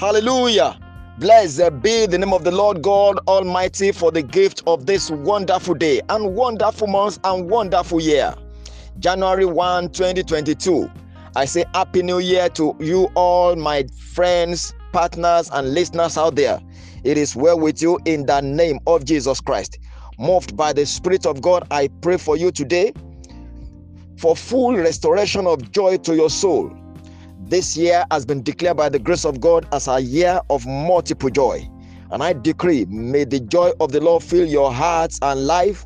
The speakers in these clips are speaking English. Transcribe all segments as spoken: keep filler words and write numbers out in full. Hallelujah. Blessed be the name of the Lord God Almighty for the gift of this wonderful day and wonderful month and wonderful year. January first, twenty twenty-two. I say Happy New Year to you all, my friends, partners, and listeners out there. It is well with you in the name of Jesus Christ. Moved by the Spirit of God, I pray for you today for full restoration of joy to your soul. This year has been declared by the grace of God as a year of multiple joy. And I decree, may the joy of the Lord fill your hearts and life.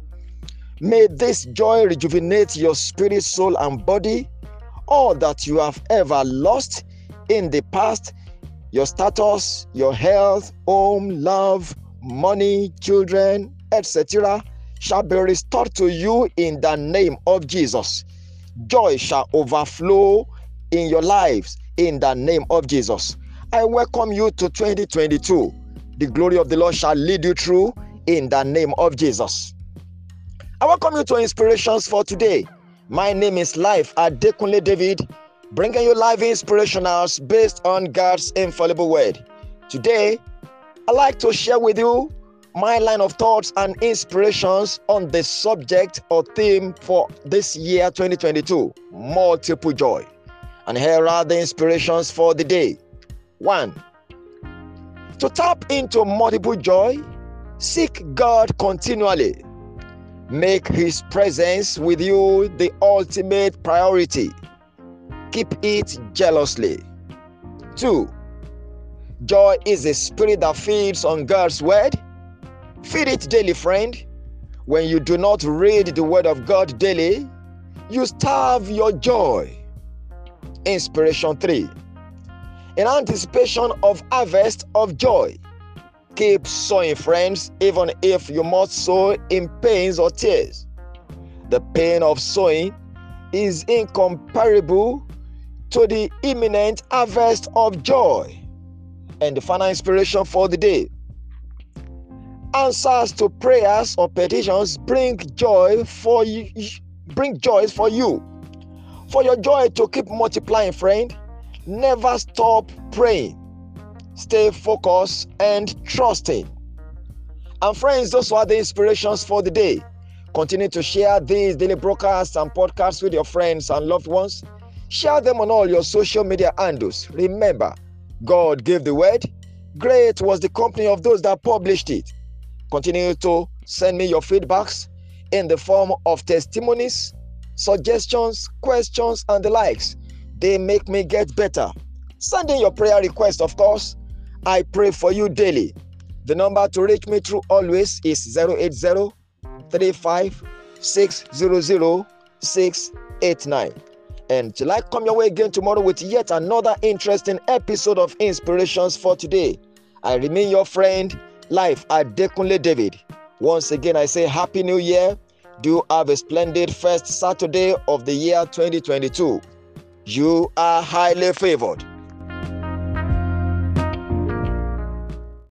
May this joy rejuvenate your spirit, soul, and body. All that you have ever lost in the past, your status, your health, home, love, money, children, et cetera, shall be restored to you in the name of Jesus. Joy shall overflow in your lives in the name of Jesus. I welcome you to twenty twenty-two. The glory of the Lord shall lead you through in the name of Jesus. I welcome you to Inspirations for Today. My name is Life Adekunle David, bringing you live inspirationals based on God's infallible word. Today, I'd like to share with you my line of thoughts and inspirations on the subject or theme for this year twenty twenty-two, multiple joy. And here are the inspirations for the day. One, to tap into multiple joy, seek God continually. Make His presence with you the ultimate priority. Keep it jealously. Two, joy is a spirit that feeds on God's word. Feed it daily, friend. When you do not read the word of God daily, you starve your joy. Inspiration three, in anticipation of harvest of joy, keep sowing, friends, even if you must sow in pains or tears. The pain of sowing is incomparable to the imminent harvest of joy. And the final inspiration for the day, answers to prayers or petitions bring joy for you, bring joy for you. For your joy to keep multiplying, friend, never stop praying. Stay focused and trusting. And friends, those are the inspirations for the day. Continue to share these daily broadcasts and podcasts with your friends and loved ones. Share them on all your social media handles. Remember, God gave the word. Great was the company of those that published it. Continue to send me your feedbacks in the form of testimonies, suggestions, questions, and the likes. They make me get better. Send in your prayer request, of course. I pray for you daily. The number to reach me through always is zero eight zero, three five six zero zero, six eight nine. And till I come your way again tomorrow with yet another interesting episode of Inspirations for Today, I remain your friend, Life Adekunle David. Once again, I say Happy New Year. Do have a splendid first Saturday of the year twenty twenty-two. You are highly favored.